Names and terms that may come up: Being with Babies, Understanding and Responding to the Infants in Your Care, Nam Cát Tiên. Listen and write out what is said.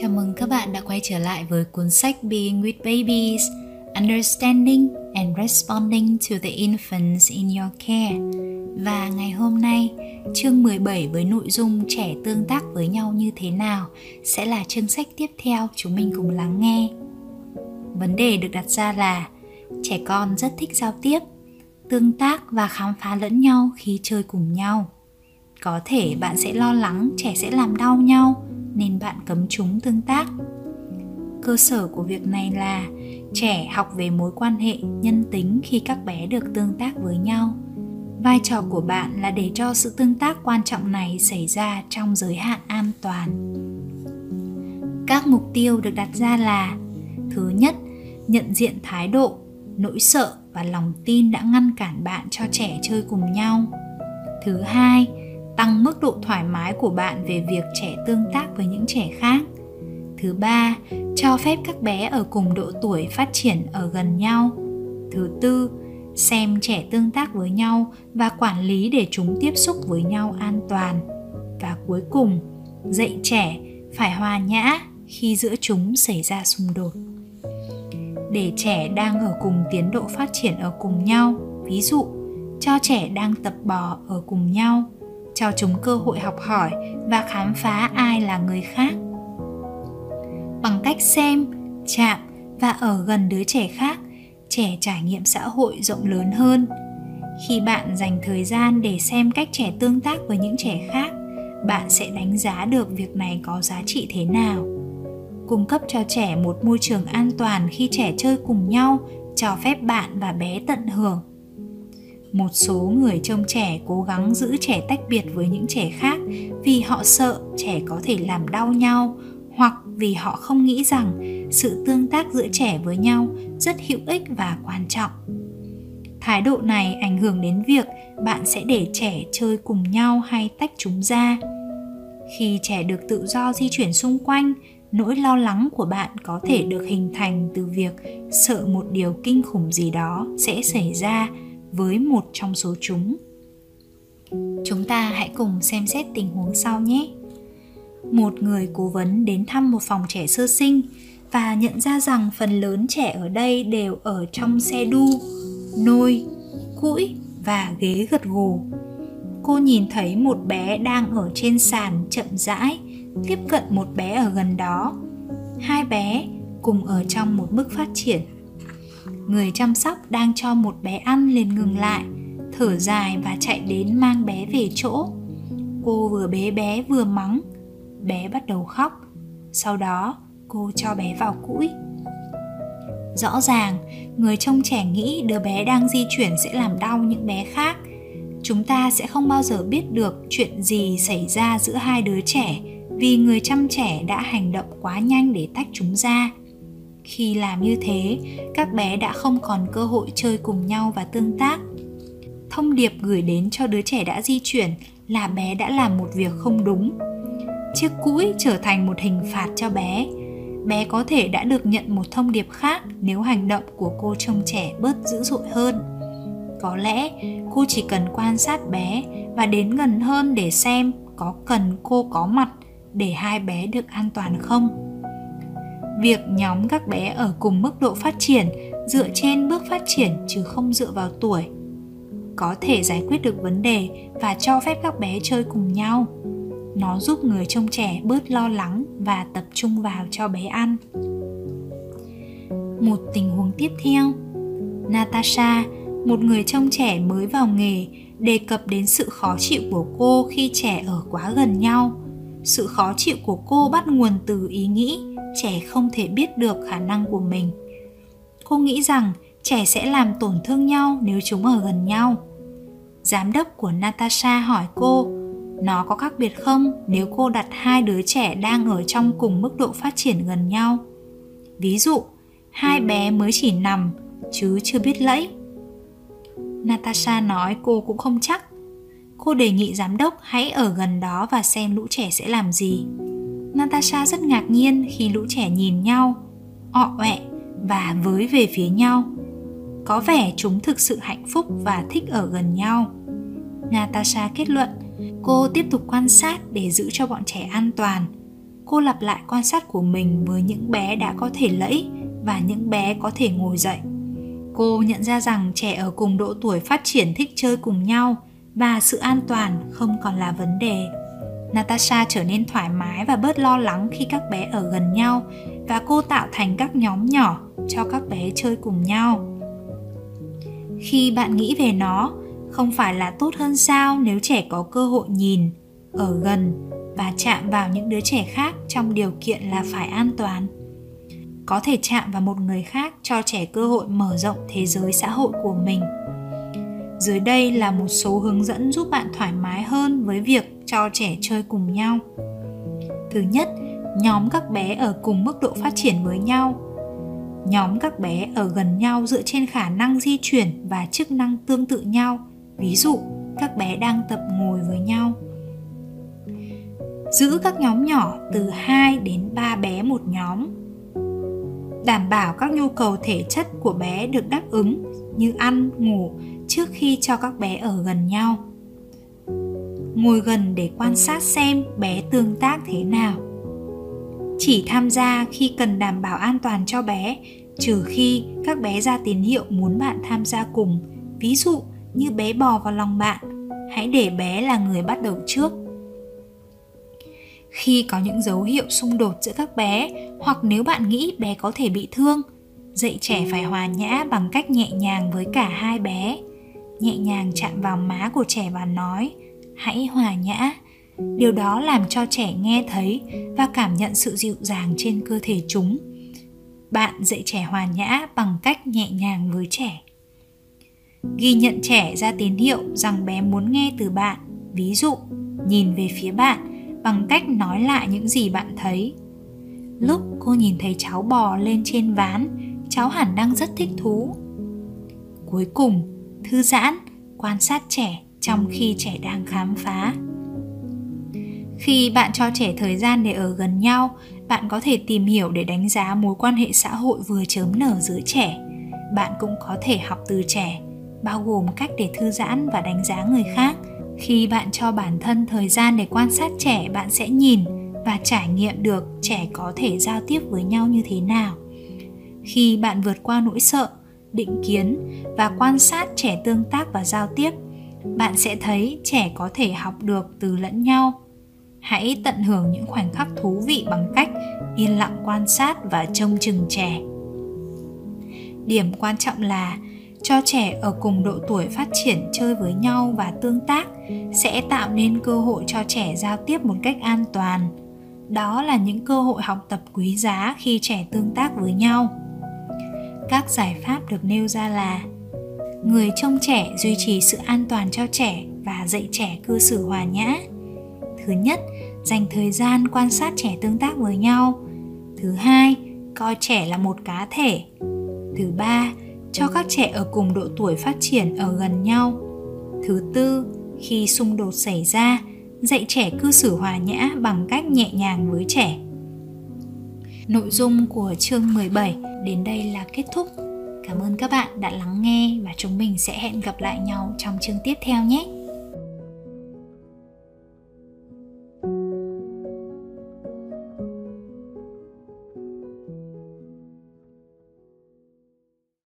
Chào mừng các bạn đã quay trở lại với cuốn sách Being with Babies, Understanding and Responding to the Infants in Your Care. Và ngày hôm nay, chương 17 với nội dung trẻ tương tác với nhau như thế nào sẽ là chương sách tiếp theo chúng mình cùng lắng nghe. Vấn đề được đặt ra là trẻ con rất thích giao tiếp, tương tác và khám phá lẫn nhau khi chơi cùng nhau. Có thể bạn sẽ lo lắng trẻ sẽ làm đau nhau nên bạn cấm chúng tương tác. Cơ sở của việc này là trẻ học về mối quan hệ nhân tính khi các bé được tương tác với nhau. Vai trò của bạn là để cho sự tương tác quan trọng này xảy ra trong giới hạn an toàn. Các mục tiêu được đặt ra là: thứ nhất, nhận diện thái độ, nỗi sợ và lòng tin đã ngăn cản bạn cho trẻ chơi cùng nhau. Thứ hai, tăng mức độ thoải mái của bạn về việc trẻ tương tác với những trẻ khác. Thứ ba, cho phép các bé ở cùng độ tuổi phát triển ở gần nhau. Thứ tư, xem trẻ tương tác với nhau và quản lý để chúng tiếp xúc với nhau an toàn. Và cuối cùng, dạy trẻ phải hòa nhã khi giữa chúng xảy ra xung đột. Để trẻ đang ở cùng tiến độ phát triển ở cùng nhau, ví dụ, cho trẻ đang tập bò ở cùng nhau, cho chúng cơ hội học hỏi và khám phá ai là người khác. Bằng cách xem, chạm và ở gần đứa trẻ khác, trẻ trải nghiệm xã hội rộng lớn hơn. Khi bạn dành thời gian để xem cách trẻ tương tác với những trẻ khác, bạn sẽ đánh giá được việc này có giá trị thế nào. Cung cấp cho trẻ một môi trường an toàn khi trẻ chơi cùng nhau, cho phép bạn và bé tận hưởng. Một số người trông trẻ cố gắng giữ trẻ tách biệt với những trẻ khác vì họ sợ trẻ có thể làm đau nhau, hoặc vì họ không nghĩ rằng sự tương tác giữa trẻ với nhau rất hữu ích và quan trọng. Thái độ này ảnh hưởng đến việc bạn sẽ để trẻ chơi cùng nhau hay tách chúng ra. Khi trẻ được tự do di chuyển xung quanh, nỗi lo lắng của bạn có thể được hình thành từ việc sợ một điều kinh khủng gì đó sẽ xảy ra với một trong số chúng. Chúng ta hãy cùng xem xét tình huống sau nhé. Một người cố vấn đến thăm một phòng trẻ sơ sinh và nhận ra rằng phần lớn trẻ ở đây đều ở trong xe đu, nôi, cũi và ghế gật gù. Cô nhìn thấy một bé đang ở trên sàn chậm rãi tiếp cận một bé ở gần đó. Hai bé cùng ở trong một bước phát triển. Người chăm sóc đang cho một bé ăn liền ngừng lại, thở dài và chạy đến mang bé về chỗ. Cô vừa bế bé vừa mắng. Bé bắt đầu khóc. Sau đó, cô cho bé vào cũi. Rõ ràng, người trông trẻ nghĩ đứa bé đang di chuyển sẽ làm đau những bé khác. Chúng ta sẽ không bao giờ biết được chuyện gì xảy ra giữa hai đứa trẻ vì người chăm trẻ đã hành động quá nhanh để tách chúng ra. Khi làm như thế, các bé đã không còn cơ hội chơi cùng nhau và tương tác. Thông điệp gửi đến cho đứa trẻ đã di chuyển là bé đã làm một việc không đúng. Chiếc cũi trở thành một hình phạt cho bé. Bé có thể đã được nhận một thông điệp khác nếu hành động của cô trông trẻ bớt dữ dội hơn. Có lẽ cô chỉ cần quan sát bé và đến gần hơn để xem có cần cô có mặt để hai bé được an toàn không. Việc nhóm các bé ở cùng mức độ phát triển dựa trên bước phát triển chứ không dựa vào tuổi có thể giải quyết được vấn đề và cho phép các bé chơi cùng nhau. Nó giúp người trông trẻ bớt lo lắng và tập trung vào cho bé ăn. Một tình huống tiếp theo, Natasha, một người trông trẻ mới vào nghề, đề cập đến sự khó chịu của cô khi trẻ ở quá gần nhau. Sự khó chịu của cô bắt nguồn từ ý nghĩ trẻ không thể biết được khả năng của mình. Cô nghĩ rằng trẻ sẽ làm tổn thương nhau nếu chúng ở gần nhau. Giám đốc của Natasha hỏi cô, nó có khác biệt không nếu cô đặt hai đứa trẻ đang ở trong cùng mức độ phát triển gần nhau? Ví dụ, hai bé mới chỉ nằm, chứ chưa biết lẫy. Natasha nói cô cũng không chắc. Cô đề nghị giám đốc hãy ở gần đó và xem lũ trẻ sẽ làm gì. Natasha rất ngạc nhiên khi lũ trẻ nhìn nhau, ọ ẹ và với về phía nhau. Có vẻ chúng thực sự hạnh phúc và thích ở gần nhau. Natasha kết luận, cô tiếp tục quan sát để giữ cho bọn trẻ an toàn. Cô lặp lại quan sát của mình với những bé đã có thể lẫy và những bé có thể ngồi dậy. Cô nhận ra rằng trẻ ở cùng độ tuổi phát triển thích chơi cùng nhau và sự an toàn không còn là vấn đề. Natasha trở nên thoải mái và bớt lo lắng khi các bé ở gần nhau và cô tạo thành các nhóm nhỏ cho các bé chơi cùng nhau. Khi bạn nghĩ về nó, không phải là tốt hơn sao nếu trẻ có cơ hội nhìn, ở gần và chạm vào những đứa trẻ khác trong điều kiện là phải an toàn. Có thể chạm vào một người khác cho trẻ cơ hội mở rộng thế giới xã hội của mình. Dưới đây là một số hướng dẫn giúp bạn thoải mái hơn với việc cho trẻ chơi cùng nhau. Thứ nhất, nhóm các bé ở cùng mức độ phát triển với nhau. Nhóm các bé ở gần nhau dựa trên khả năng di chuyển và chức năng tương tự nhau. Ví dụ, các bé đang tập ngồi với nhau. Giữ các nhóm nhỏ từ 2 đến 3 bé một nhóm. Đảm bảo các nhu cầu thể chất của bé được đáp ứng như ăn, ngủ trước khi cho các bé ở gần nhau. Ngồi gần để quan sát xem bé tương tác thế nào. Chỉ tham gia khi cần đảm bảo an toàn cho bé, trừ khi các bé ra tín hiệu muốn bạn tham gia cùng. Ví dụ như bé bò vào lòng bạn, hãy để bé là người bắt đầu trước. Khi có những dấu hiệu xung đột giữa các bé, hoặc nếu bạn nghĩ bé có thể bị thương, dạy trẻ phải hòa nhã bằng cách nhẹ nhàng với cả hai bé. Nhẹ nhàng chạm vào má của trẻ và nói, hãy hòa nhã. Điều đó làm cho trẻ nghe thấy và cảm nhận sự dịu dàng trên cơ thể chúng. Bạn dạy trẻ hòa nhã bằng cách nhẹ nhàng với trẻ. Ghi nhận trẻ ra tín hiệu rằng bé muốn nghe từ bạn, ví dụ nhìn về phía bạn, bằng cách nói lại những gì bạn thấy. Lúc cô nhìn thấy cháu bò lên trên ván, cháu hẳn đang rất thích thú. Cuối cùng, thư giãn, quan sát trẻ trong khi trẻ đang khám phá. Khi bạn cho trẻ thời gian để ở gần nhau, bạn có thể tìm hiểu để đánh giá mối quan hệ xã hội vừa chớm nở giữa trẻ. Bạn cũng có thể học từ trẻ, bao gồm cách để thư giãn và đánh giá người khác. Khi bạn cho bản thân thời gian để quan sát trẻ, bạn sẽ nhìn và trải nghiệm được trẻ có thể giao tiếp với nhau như thế nào. Khi bạn vượt qua nỗi sợ, định kiến và quan sát trẻ tương tác và giao tiếp, bạn sẽ thấy trẻ có thể học được từ lẫn nhau. Hãy tận hưởng những khoảnh khắc thú vị bằng cách yên lặng quan sát và trông chừng trẻ. Điểm quan trọng là cho trẻ ở cùng độ tuổi phát triển chơi với nhau và tương tác sẽ tạo nên cơ hội cho trẻ giao tiếp một cách an toàn. Đó là những cơ hội học tập quý giá khi trẻ tương tác với nhau. Các giải pháp được nêu ra là: người trông trẻ duy trì sự an toàn cho trẻ và dạy trẻ cư xử hòa nhã. Thứ nhất, dành thời gian quan sát trẻ tương tác với nhau. Thứ hai, coi trẻ là một cá thể. Thứ ba, cho các trẻ ở cùng độ tuổi phát triển ở gần nhau. Thứ tư, khi xung đột xảy ra, dạy trẻ cư xử hòa nhã bằng cách nhẹ nhàng với trẻ. Nội dung của chương 17 đến đây là kết thúc. Cảm ơn các bạn đã lắng nghe và chúng mình sẽ hẹn gặp lại nhau trong chương tiếp theo nhé.